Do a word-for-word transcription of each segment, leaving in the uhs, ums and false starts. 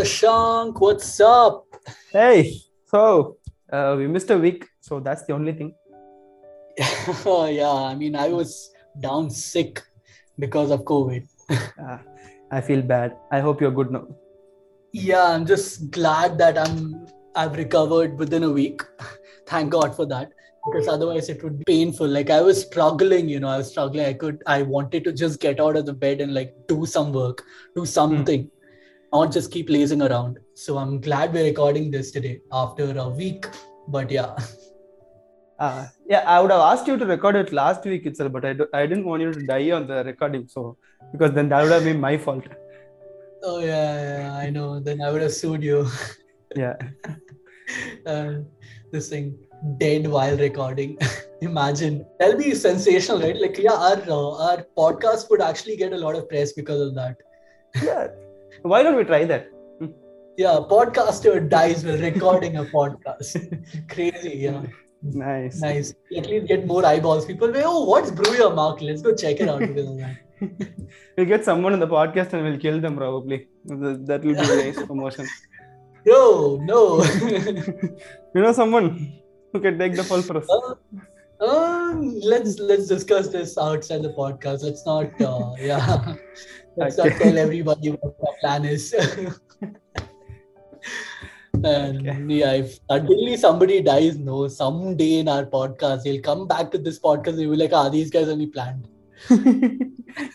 Shashank, what's up? Hey, so uh, we missed a week, so that's the only thing. Yeah, I mean, I was down sick because of COVID. uh, I feel bad. I hope you're good now. Yeah, I'm just glad that I'm I've recovered within a week. Thank God for that, because otherwise it would be painful. Like I was struggling, you know, I was struggling. I could, I wanted to just get out of the bed and like do some work, do something, mm. not just keep lazing around. So I'm glad we're recording this today after a week. But yeah. Uh, yeah, I would have asked you to record it last week itself, but I, do, I didn't want you to die on the recording. So, because then that would have been my fault. Oh yeah, yeah, I know. Then I would have sued you. Yeah. uh, this thing, dead while recording. Imagine. That'll be sensational, right? Like, yeah, our, uh, our podcast would actually get a lot of press because of that. Yeah. Why don't we try that? Yeah, podcaster dies while recording a podcast. Crazy, yeah. Nice. Nice. At least get more eyeballs. People say, oh, what's Brew Your Market? Let's go check it out. We'll get someone in the podcast and we'll kill them probably. That will be a nice promotion. Yo, no. You know someone who can take the fall for us. Uh, uh, let's, let's discuss this outside the podcast. Let's not, uh, yeah. Let's okay. not tell everybody what our plan is. And okay. yeah, if suddenly somebody dies, no, someday in our podcast, they'll come back to this podcast. They'll be like, ah, these guys only planned.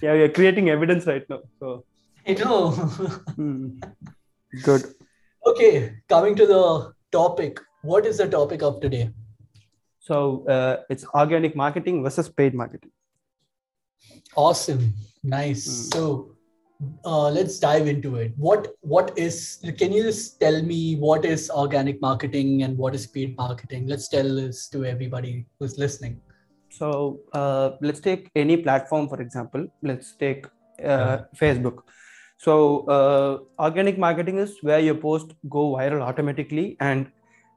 Yeah, we are creating evidence right now. So I know. hmm. Good. Okay, coming to the topic. What is the topic of today? So uh, it's organic marketing versus paid marketing. Awesome. Nice. Mm. So Uh, let's dive into it. What what is? Can you just tell me what is organic marketing and what is paid marketing? Let's tell this to everybody who's listening. So uh, let's take any platform, for example. Let's take uh, Facebook. So uh, organic marketing is where your posts go viral automatically, and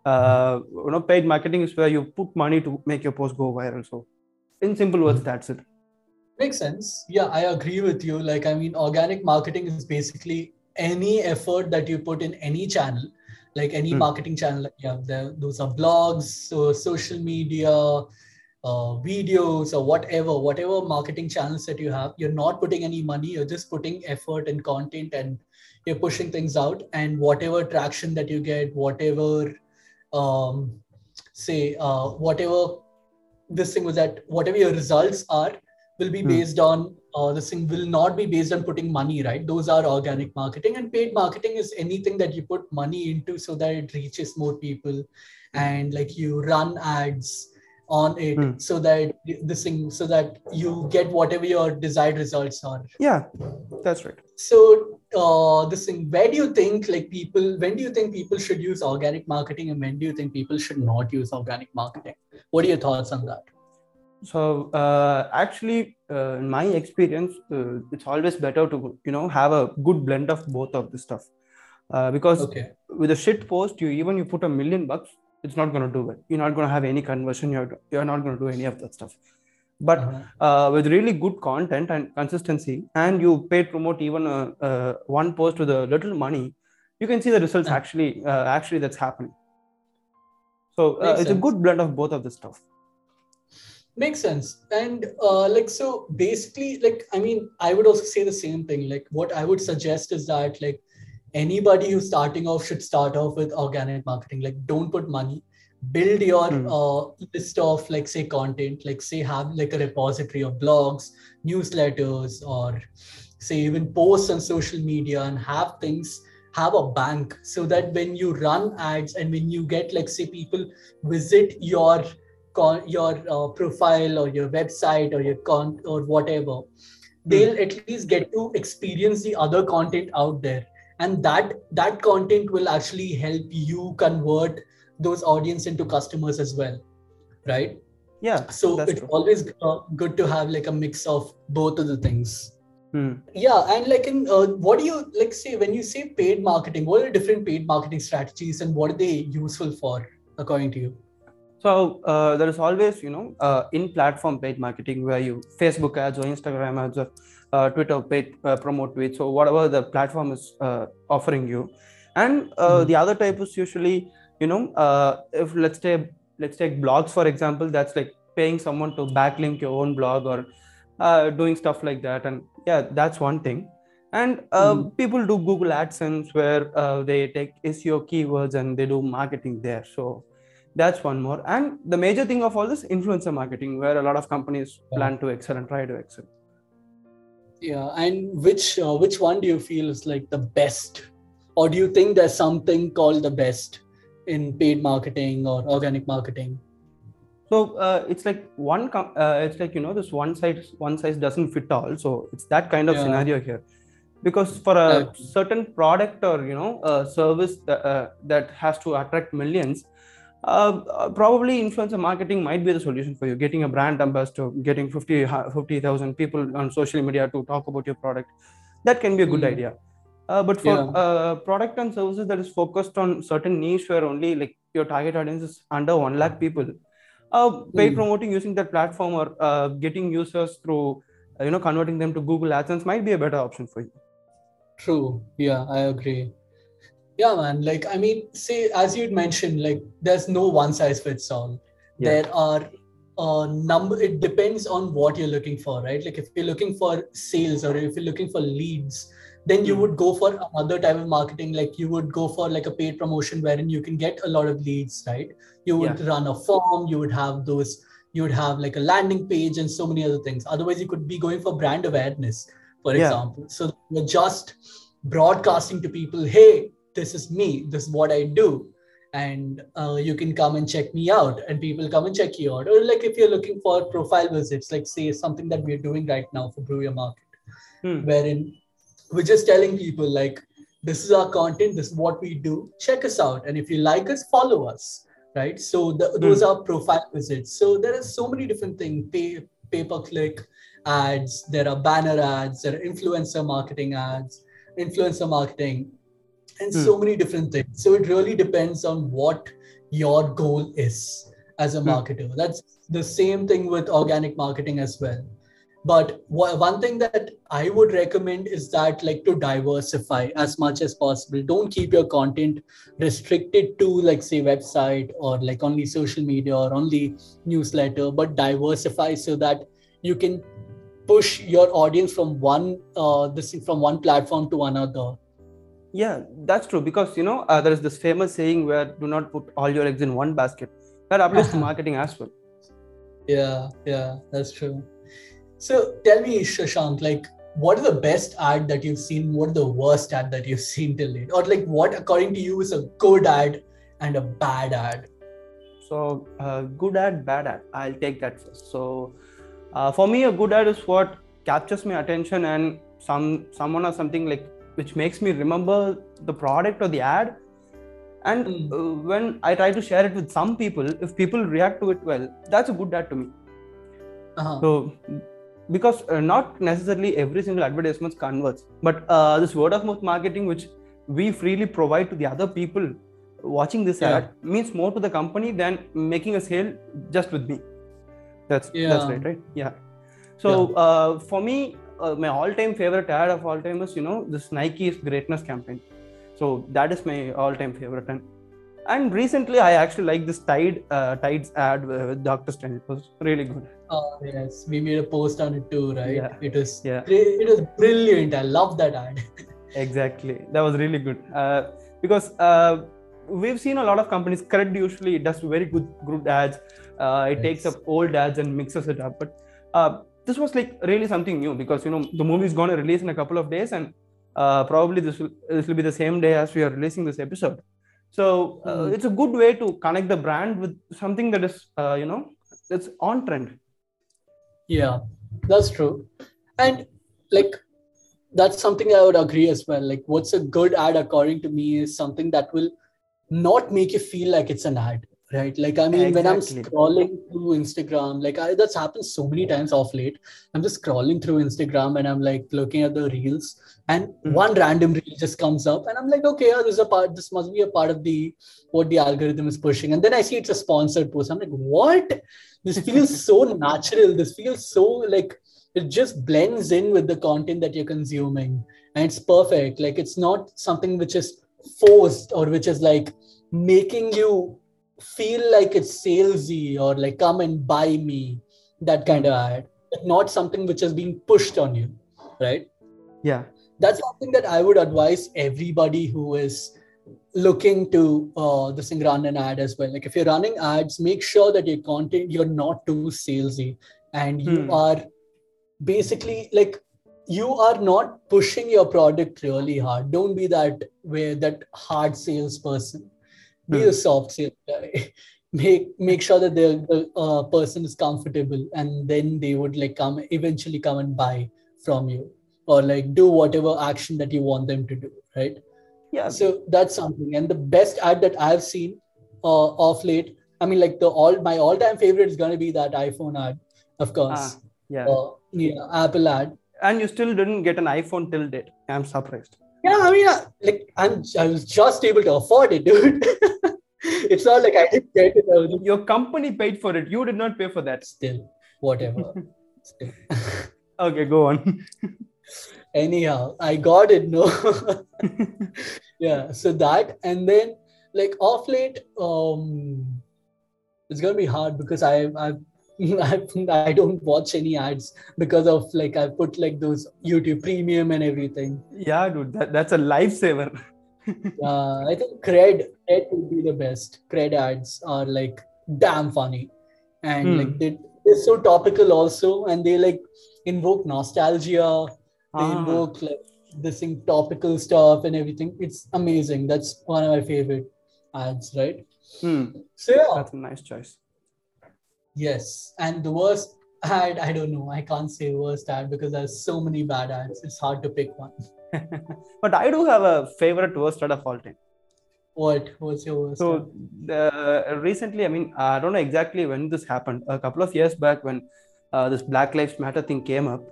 uh, you know, paid marketing is where you put money to make your post go viral. So in simple words, that's it. Makes sense. Yeah, I agree with you. Like, I mean, organic marketing is basically any effort that you put in any channel, like any mm. marketing channel. Yeah, there, those are blogs, so social media, uh, videos or whatever, whatever marketing channels that you have, you're not putting any money. You're just putting effort and content and you're pushing things out, and whatever traction that you get, whatever, um, say, uh, whatever this thing was that, whatever your results are, will be based on, uh, this thing will not be based on putting money, right? Those are organic marketing. And paid marketing is anything that you put money into so that it reaches more people, and like you run ads on it mm. so that this thing, so that you get whatever your desired results are. Yeah, that's right. So uh, this thing, where do you think like people, when do you think people should use organic marketing, and when do you think people should not use organic marketing? What are your thoughts on that? So uh, actually, uh, in my experience, uh, it's always better to, you know, have a good blend of both of this stuff, uh, because okay. with a shit post, you even you put a million bucks, it's not going to do it. You're not going to have any conversion. You're, you're not going to do any of that stuff. But uh-huh. uh, with really good content and consistency, and you paid promote even a, a one post with a little money, you can see the results uh-huh. actually, uh, actually that's happening. So uh, it's sense. a good blend of both of this stuff. Makes sense. And uh, like, so basically, like, I mean, I would also say the same thing. Like what I would suggest is that like anybody who's starting off should start off with organic marketing. Like don't put money, build your mm. uh, list of like, say content, like say have like a repository of blogs, newsletters, or say even posts on social media, and have things, have a bank so that when you run ads and when you get like, say people visit your your uh, profile or your website or your con or whatever, they'll at least get to experience the other content out there, and that that content will actually help you convert those audience into customers as well, right? Yeah, so it's true. Always uh, good to have like a mix of both of the things. Hmm. Yeah, and like in uh, what do you like say when you say paid marketing, what are the different paid marketing strategies and what are they useful for according to you? So uh, there is always, you know, uh, in-platform paid marketing where you Facebook ads or Instagram ads or uh, Twitter paid uh, promote tweets. So whatever the platform is uh, offering you, And uh, mm-hmm. the other type is usually, you know, uh, if let's say, let's take blogs, for example, that's like paying someone to backlink your own blog or uh, doing stuff like that. And yeah, that's one thing. And uh, mm. people do Google AdSense where uh, they take S E O keywords and they do marketing there. So that's one more. And the major thing of all this, influencer marketing, where a lot of companies yeah. plan to excel and try to excel. Yeah. And which, uh, which one do you feel is like the best? Or do you think there's something called the best in paid marketing or organic marketing? So uh, it's like one, uh, it's like, you know, this one size, one size doesn't fit all. So it's that kind of yeah. scenario here, because for a okay. certain product or, you know, a service that, uh, that has to attract millions, uh, probably influencer marketing might be the solution for you. Getting a brand ambassador, getting fifty, fifty thousand people on social media to talk about your product. That can be a good mm. idea. Uh, but for yeah. uh, product and services that is focused on certain niche where only like your target audience is under one lakh people, uh, paid mm. promoting using that platform or uh, getting users through, you know, converting them to Google AdSense might be a better option for you. True. Yeah, I agree. Yeah, man. Like, I mean, say, as you'd mentioned, like, there's no one size fits all. Yeah. There are a number, it depends on what you're looking for, right? Like, if you're looking for sales or if you're looking for leads, then you would go for another type of marketing. Like, you would go for like a paid promotion wherein you can get a lot of leads, right? You would yeah. run a form, you would have those, you would have like a landing page and so many other things. Otherwise, you could be going for brand awareness, for yeah. example. So you're just broadcasting to people, hey, this is me, this is what I do. And uh, you can come and check me out, and people come and check you out. Or like if you're looking for profile visits, like say something that we're doing right now for Brew Your Market, hmm. wherein we're just telling people like, this is our content, this is what we do, check us out. And if you like us, follow us, right? So the, those mm. are profile visits. So there are so many different things, pay, pay-per-click ads, there are banner ads, there are influencer marketing ads, influencer marketing, and mm. so many different things. So it really depends on what your goal is as a mm. marketer. That's the same thing with organic marketing as well. But one thing that I would recommend is that like to diversify as much as possible. Don't keep your content restricted to like say website or like only social media or only newsletter, but diversify so that you can push your audience from one uh, this from one platform to another. Yeah, that's true, because you know uh, there is this famous saying where do not put all your eggs in one basket. That applies to marketing as well. Yeah, yeah, that's true. So tell me, Shashank, like, what is the best ad that you've seen? What is the worst ad that you've seen till date? Or like, what according to you is a good ad and a bad ad? So uh, good ad, bad ad. I'll take that first. So uh, for me, a good ad is what captures my attention and some someone or something like which makes me remember the product or the ad. And mm. uh, when I try to share it with some people, if people react to it well, that's a good ad to me. Uh-huh. So. Because uh, not necessarily every single advertisement converts, but uh, this word of mouth marketing, which we freely provide to the other people watching this yeah. ad, means more to the company than making a sale just with me. That's yeah. that's right, right? Yeah. So yeah. Uh, for me, uh, my all-time favorite ad of all time is, you know, this Nike's Greatness campaign. So that is my all-time favorite. And, and recently, I actually like this Tide uh, Tide's ad with Doctor Strange. It was really good. Oh yes, we made a post on it too, right? Yeah. It is yeah. it is brilliant. I love that ad. Exactly, that was really good uh, because uh, we've seen a lot of companies. Cred usually does very good good ads. Uh, it yes. takes up old ads and mixes it up. But uh, this was like really something new because you know the movie is going to release in a couple of days, and uh, probably this will, this will be the same day as we are releasing this episode. So uh, mm. it's a good way to connect the brand with something that is uh, you know that's on trend. Yeah, that's true. And like, that's something I would agree as well. Like, what's a good ad according to me is something that will not make you feel like it's an ad, right? Like, I mean, exactly. when I'm scrolling through Instagram, like I, that's happened so many times off late. I'm just scrolling through Instagram and I'm like looking at the reels and mm-hmm. one random reel just comes up and I'm like, okay, oh, this is a part, this must be a part of the, what the algorithm is pushing. And then I see it's a sponsored post. I'm like, what? This feels so natural. This feels so like it just blends in with the content that you're consuming and it's perfect. Like it's not something which is forced, or which is like making you feel like it's salesy or like come and buy me, that kind of ad, not something which is being pushed on you, right? Yeah. That's something that I would advise everybody who is looking to uh, this and run an ad as well. Like if you're running ads, make sure that your content, you're not too salesy and you hmm. are basically like, you are not pushing your product really hard. Don't be that way, that hard salesperson. Be hmm. a soft sales guy. Make, make sure that the, the uh, person is comfortable, and then they would like come eventually come and buy from you, or like do whatever action that you want them to do, right? Yeah. So that's something. And the best ad that I've seen uh, of late, I mean, like the all my all-time favorite is going to be that iPhone ad, of course. Ah, yeah. Uh, yeah. Apple ad. And you still didn't get an iPhone till date. I'm surprised. Yeah, I mean, I, like I'm, I was just able to afford it, dude. It's not like I didn't get it. Was... Your company paid for it. You did not pay for that. Still, whatever. Still. Okay, go on. Anyhow, I got it. No. Yeah. So that, and then like off late, um, it's gonna be hard because I I've. I, I don't watch any ads because of like I put like those YouTube premium and everything. Yeah, dude, that, that's a lifesaver. uh, I think Cred, Cred would be the best. Cred ads are like damn funny, and mm. like they, they're so topical also, and they like invoke nostalgia. They ah. invoke like this thing, topical stuff and everything. It's amazing. That's one of my favorite ads, right? Mm. So yeah, that's a nice choice. Yes. And the worst ad, I don't know. I can't say worst ad because there's so many bad ads. It's hard to pick one. But I do have a favorite worst ad of all time. What? What's your worst so, ad? So uh, recently, I mean, I don't know exactly when this happened. A couple of years back when uh, this Black Lives Matter thing came up,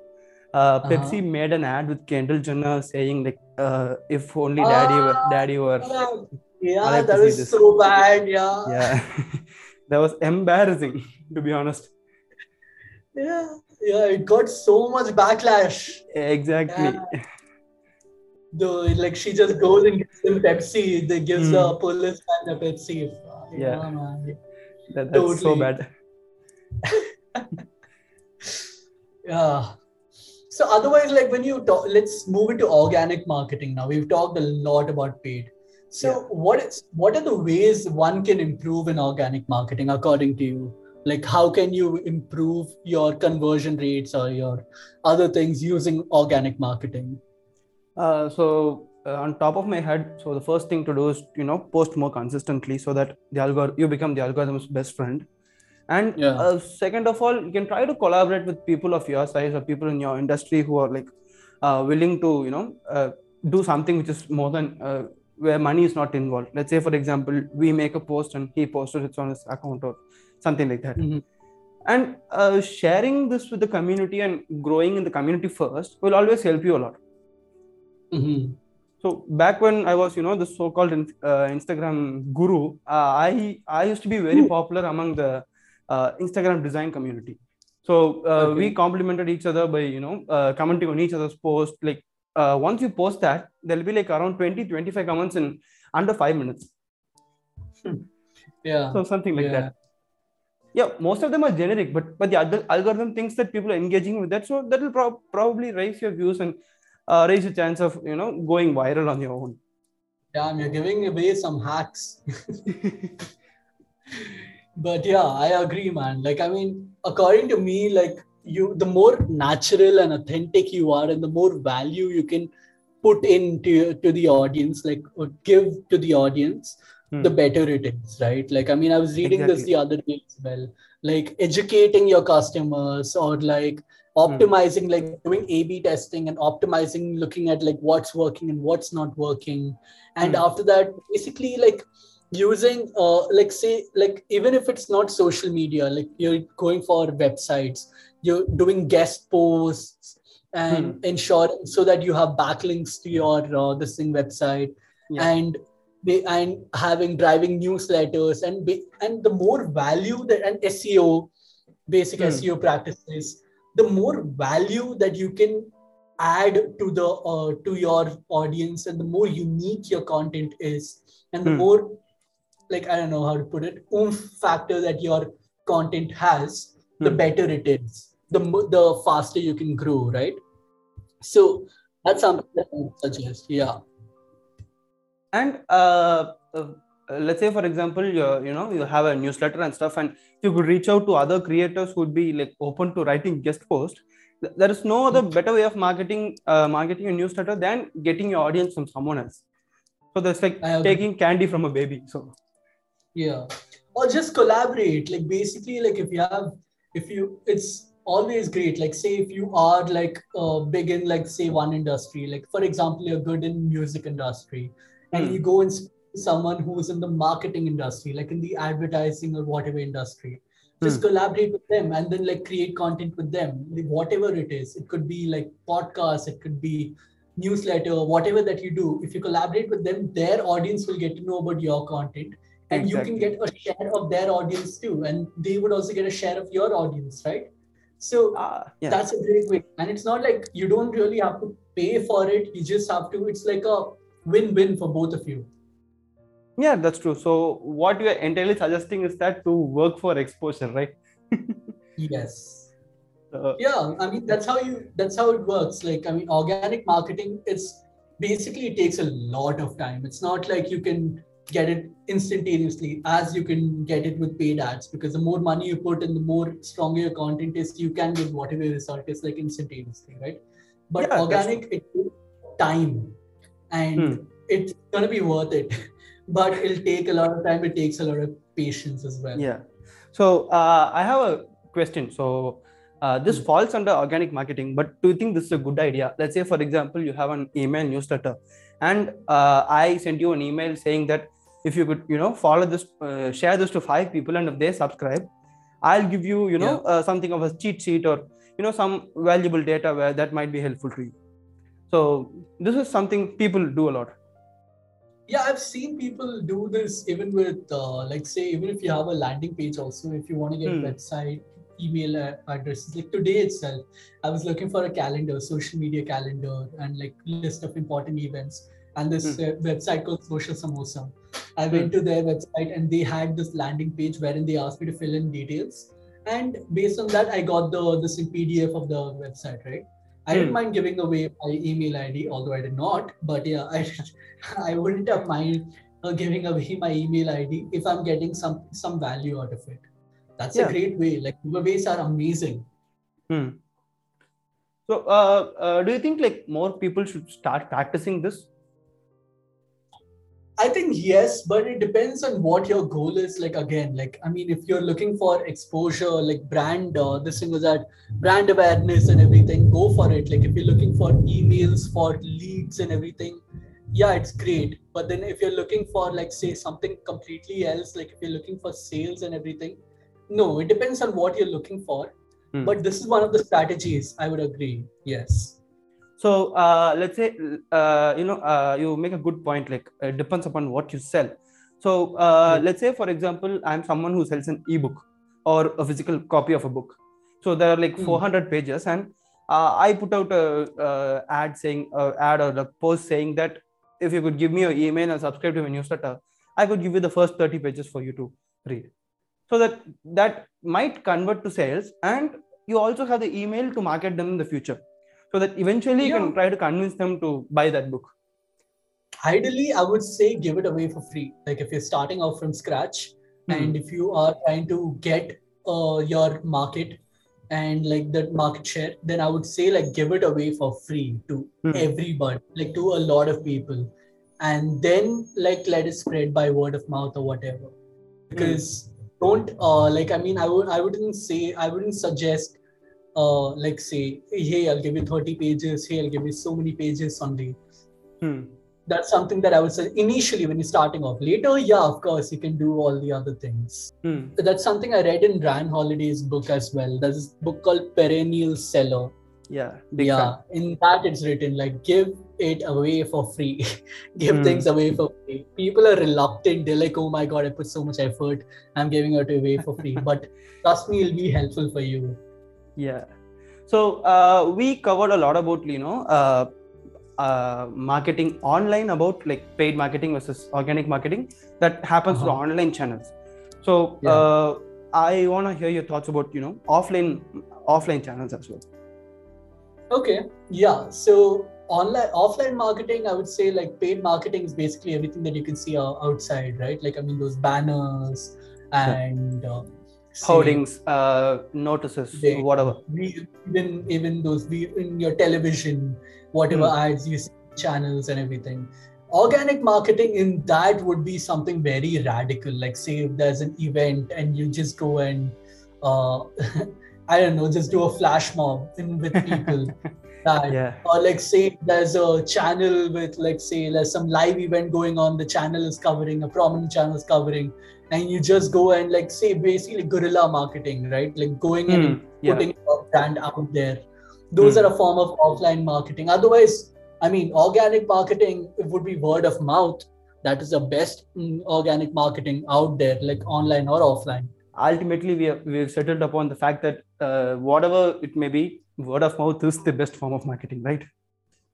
uh, uh-huh. Pepsi made an ad with Kendall Jenner saying like, uh, if only daddy ah, were... Daddy were yeah, like that was so bad. Yeah. Yeah. That was embarrassing, to be honest. Yeah, yeah, it got so much backlash. Exactly. Yeah. Though, like she just goes and gives them Pepsi. They gives mm. the police and the Pepsi. Yeah, yeah man. That, that's totally. So bad. Yeah. So otherwise, like when you talk, let's move into organic marketing now. We've talked a lot about paid. So yeah. what is what are the ways one can improve in organic marketing according to you? Like how can you improve your conversion rates or your other things using organic marketing? Uh, so uh, on top of my head, so the first thing to do is, you know, post more consistently so that the algor- you become the algorithm's best friend. And yeah. uh, second of all, you can try to collaborate with people of your size or people in your industry who are like uh, willing to, you know, uh, do something which is more than... Uh, where money is not involved. Let's say, for example, we make a post and he posted it on his account or something like that. Mm-hmm. And uh, sharing this with the community and growing in the community first will always help you a lot. Mm-hmm. So back when I was, you know, the so-called in, uh, Instagram guru, uh, I, I used to be very Ooh. popular among the uh, Instagram design community. So uh, okay. we complimented each other by, you know, uh, commenting on each other's posts, like, Uh, once you post that, there'll be like around twenty, twenty-five comments in under five minutes. Yeah. So something like yeah. that. Yeah. Most of them are generic, but, but the algorithm thinks that people are engaging with that. So that will pro- probably raise your views and uh, raise your chance of, you know, going viral on your own. Damn, you're giving away some hacks. But yeah, I agree, man. Like, I mean, according to me, like, you the more natural and authentic you are, and the more value you can put into to the audience, like or give to the audience, hmm. the better it is, right? Like, I mean, I was reading exactly. this the other day as well, like educating your customers or like optimizing, hmm. like doing A B testing and optimizing, looking at like what's working and what's not working. And hmm. after that, basically like using, uh, like say, like even if it's not social media, like you're going for websites, you're doing guest posts and hmm. ensuring so that you have backlinks to your uh, this thing website yeah. and they, and having driving newsletters and be, and the more value that and S E O basic hmm. S E O practices, the more value that you can add to the uh, to your audience, and the more unique your content is, and the hmm. more, like, I don't know how to put it, oomph factor that your content has, hmm. the better it is, the the faster you can grow, right? So that's something that I would suggest. Yeah. And uh, uh, let's say, for example, you you know you have a newsletter and stuff, and you could reach out to other creators who would be like open to writing guest posts. There is no other better way of marketing uh, marketing a newsletter than getting your audience from someone else. So that's like taking candy from a baby. So yeah, or just collaborate. Like basically, like if you have, if you, it's always great. Like say if you are like uh, big in like say one industry. Like for example, you're good in music industry, and mm. you go and speak to someone who's in the marketing industry, like in the advertising or whatever industry. Just hmm. collaborate with them and then like create content with them, like, whatever it is. It could be like podcasts, it could be newsletter, whatever that you do. If you collaborate with them, their audience will get to know about your content, and exactly. you can get a share of their audience too. And they would also get a share of your audience, right? So uh, yeah. that's a great way. And it's not like you don't really have to pay for it. You just have to, it's like a win-win for both of you. Yeah, that's true. So what you are entirely suggesting is that to work for exposure, right? Yes. Uh, yeah, I mean, that's how you, that's how it works. Like, I mean, organic marketing, it's basically, it takes a lot of time. It's not like you can get it instantaneously as you can get it with paid ads, because the more money you put and the more stronger your content is, you can get whatever result is like instantaneously, right? But yeah, organic, it takes time and hmm. it's going to be worth it. But it'll take a lot of time. It takes a lot of patience as well. Yeah. So uh, I have a question. So uh, this mm-hmm. falls under organic marketing, but do you think this is a good idea? Let's say, for example, you have an email newsletter, and uh, I send you an email saying that if you could, you know, follow this, uh, share this to five people, and if they subscribe, I'll give you, you know, yeah. uh, something of a cheat sheet or, you know, some valuable data where that might be helpful to you. So this is something people do a lot. Yeah, I've seen people do this even with, uh, like, say, even if you have a landing page also, if you want to get mm. a website, email addresses, like today itself, I was looking for a calendar, social media calendar, and like list of important events. And this mm. uh, website called Social Samosa. I mm. went to their website and they had this landing page wherein they asked me to fill in details. And based on that, I got the this in P D F of the website, right? I didn't hmm. mind giving away my email I D, although I did not. But yeah, I I wouldn't have mind uh, giving away my email I D if I'm getting some some value out of it. That's yeah. a great way. Like giveaways are amazing. Hmm. So, uh, uh, do you think like more people should start practicing this? I think yes, but it depends on what your goal is. Like again, like I mean, if you're looking for exposure, like brand, uh, this thing was that brand awareness and everything, go for it. Like if you're looking for emails, for leads and everything, yeah, it's great. But then if you're looking for like say something completely else, like if you're looking for sales and everything, no, it depends on what you're looking for. Hmm. But this is one of the strategies, I would agree. Yes. So uh, let's say, uh, you know, uh, you make a good point, like it depends upon what you sell. So uh, let's say, for example, I'm someone who sells an ebook or a physical copy of a book. So there are like mm. four hundred pages, and uh, I put out a, a ad saying, uh, ad or a post saying that if you could give me your email and subscribe to my newsletter, I could give you the first thirty pages for you to read. So that, that might convert to sales, and you also have the email to market them in the future. So that eventually you yeah. can try to convince them to buy that book. Ideally, I would say give it away for free. Like if you're starting out from scratch mm-hmm. and if you are trying to get uh, your market and like that market share, then I would say like give it away for free to mm-hmm. everybody, like to a lot of people. And then like let it spread by word of mouth or whatever. Because mm-hmm. don't uh, like, I mean, I would, I wouldn't say, I wouldn't suggest Uh, like say, hey, I'll give you thirty pages. Hey, I'll give you so many pages someday. Hmm. That's something that I would say initially when you're starting off. Later, yeah, of course, you can do all the other things. Hmm. So that's something I read in Ryan Holiday's book as well. There's this book called Perennial Seller. Yeah. Yeah. Fact. In that it's written like, give it away for free. Give hmm. things away for free. People are reluctant. They're like, oh my God, I put so much effort. I'm giving it away for free. But trust me, it'll be helpful for you. Yeah. So uh, we covered a lot about, you know, uh, uh, marketing online, about like paid marketing versus organic marketing that happens uh-huh. through online channels. So yeah. uh, I want to hear your thoughts about, you know, offline offline channels as well. Okay. Yeah. So online, offline marketing, I would say like paid marketing is basically everything that you can see outside, right? Like, I mean, those banners and uh, hoardings, uh, notices, they, whatever. Even, even those in your television, whatever mm. ads you see, channels and everything. Organic marketing in that would be something very radical. Like, say if there's an event and you just go and, uh, I don't know, just do a flash mob in with people. That, yeah. Or like say there's a channel with like say there's some live event going on, the channel is covering, a prominent channel is covering, and you just go and like say basically guerrilla marketing, right? Like going mm, and yeah. putting your brand out there. Those mm. are a form of offline marketing. Otherwise, I mean, organic marketing, it would be word of mouth. That is the best mm, organic marketing out there, like online or offline. Ultimately, we have, we have settled upon the fact that uh, whatever it may be, word of mouth is the best form of marketing, right?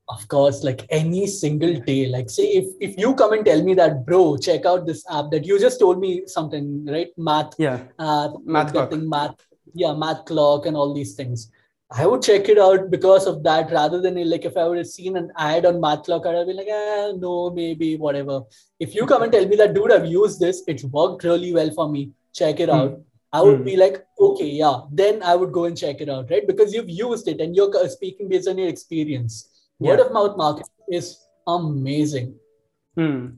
Of course, like any single day, like say if, if you come and tell me that, bro, check out this app that you just told me something, right? Math, yeah, uh, math, clock. Thing, math, yeah, math clock and all these things. I would check it out because of that, rather than like if I would have seen an ad on math clock, I'd be like, ah, no, maybe, whatever. If you come and tell me that, dude, I've used this, it worked really well for me, check it mm. out. I would mm. be like, okay, yeah, then I would go and check it out, right? Because you've used it and you're speaking based on your experience. Yeah. Word of mouth marketing is amazing. Mm.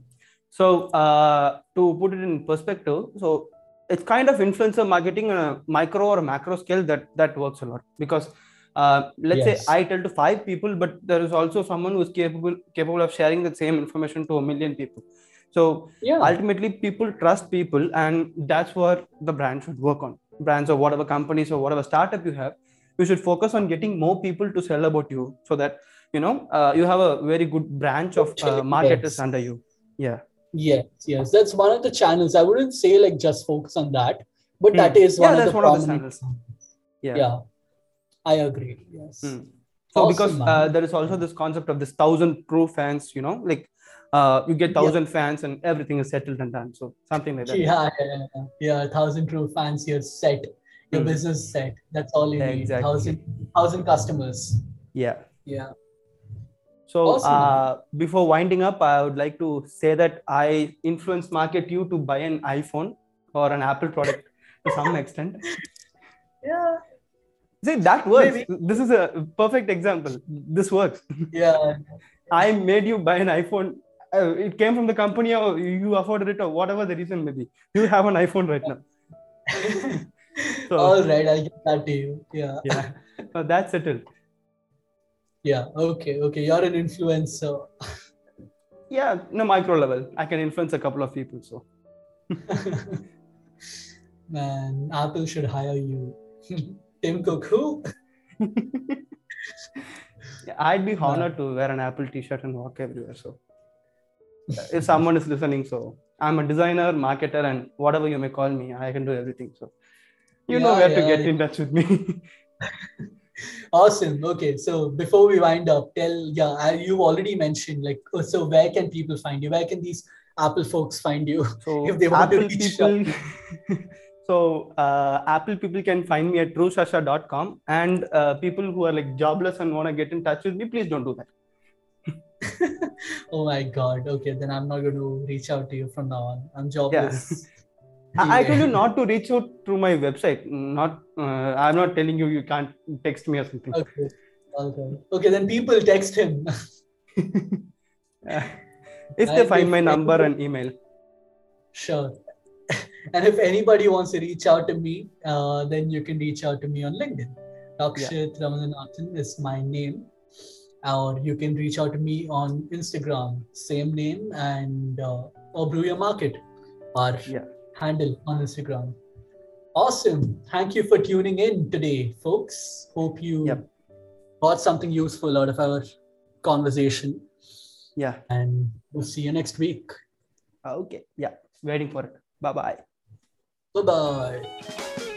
So uh, to put it in perspective, so it's kind of influencer marketing on a micro or macro scale that, that works a lot. Because uh, let's yes. say I tell to five people, but there is also someone who's capable capable of sharing the same information to a million people. So yeah. ultimately people trust people, and that's what the brand should work on. Brands or whatever companies or whatever startup you have, you should focus on getting more people to sell about you, so that, you know, uh, you have a very good branch of uh, marketers yes. under you. Yeah. Yes. Yes. That's one of the channels. I wouldn't say like just focus on that, but mm. that is one, yeah, that's of, the one of the channels. Yeah. Yeah. I agree. Yes. Mm. So awesome, because uh, there is also this concept of this thousand true fans, you know, like, Uh, you get thousand yeah. fans and everything is settled and done. So something like that. Yeah, yeah, yeah. yeah thousand true fans, you're set. Your mm. business is set. That's all you yeah, need. Exactly. Thousand, thousand customers. Yeah. Yeah. So awesome. uh, before winding up, I would like to say that I influence market you to buy an iPhone or an Apple product to some extent. Yeah. See, that works. Maybe. This is a perfect example. This works. Yeah. I made you buy an iPhone. Uh, it came from the company, or you afforded it, or whatever the reason may be. You have an iPhone right now. So, all right, I'll give that to you. Yeah. Yeah. So that's settled. Yeah. Okay. Okay. You're an influencer. Yeah. No, micro level. I can influence a couple of people. So. Man, Apple should hire you. Tim Cook, who? I'd be honored yeah. to wear an Apple t-shirt and walk everywhere. So. If someone is listening, so I'm a designer, marketer, and whatever you may call me, I can do everything. So you yeah, know where yeah, to get yeah. in touch with me. Awesome. Okay. So before we wind up, tell, yeah, you've already mentioned, like, so where can people find you? Where can these Apple folks find you? So if they want Apple to reach people, so uh, Apple people can find me at true shasha dot com, and uh, people who are like jobless and want to get in touch with me, please don't do that. Oh my god, okay, then I'm not going to reach out to you from now on. I'm jobless. Yeah. I, I tell you not to reach out through my website. Not, uh, I'm not telling you you can't text me or something. Okay, okay, okay, then people text him. Yeah. If they I find my number people. And email. Sure. And if anybody wants to reach out to me, uh, then you can reach out to me on LinkedIn. Rakshit yeah. Ramanathan is my name. Or you can reach out to me on Instagram, same name, and uh, or Brew Your Market, our yeah. handle on Instagram. Awesome. Thank you for tuning in today, folks. Hope you yep. got something useful out of our conversation. Yeah. And we'll see you next week. Okay. Yeah. Waiting for it. Bye-bye. Bye-bye.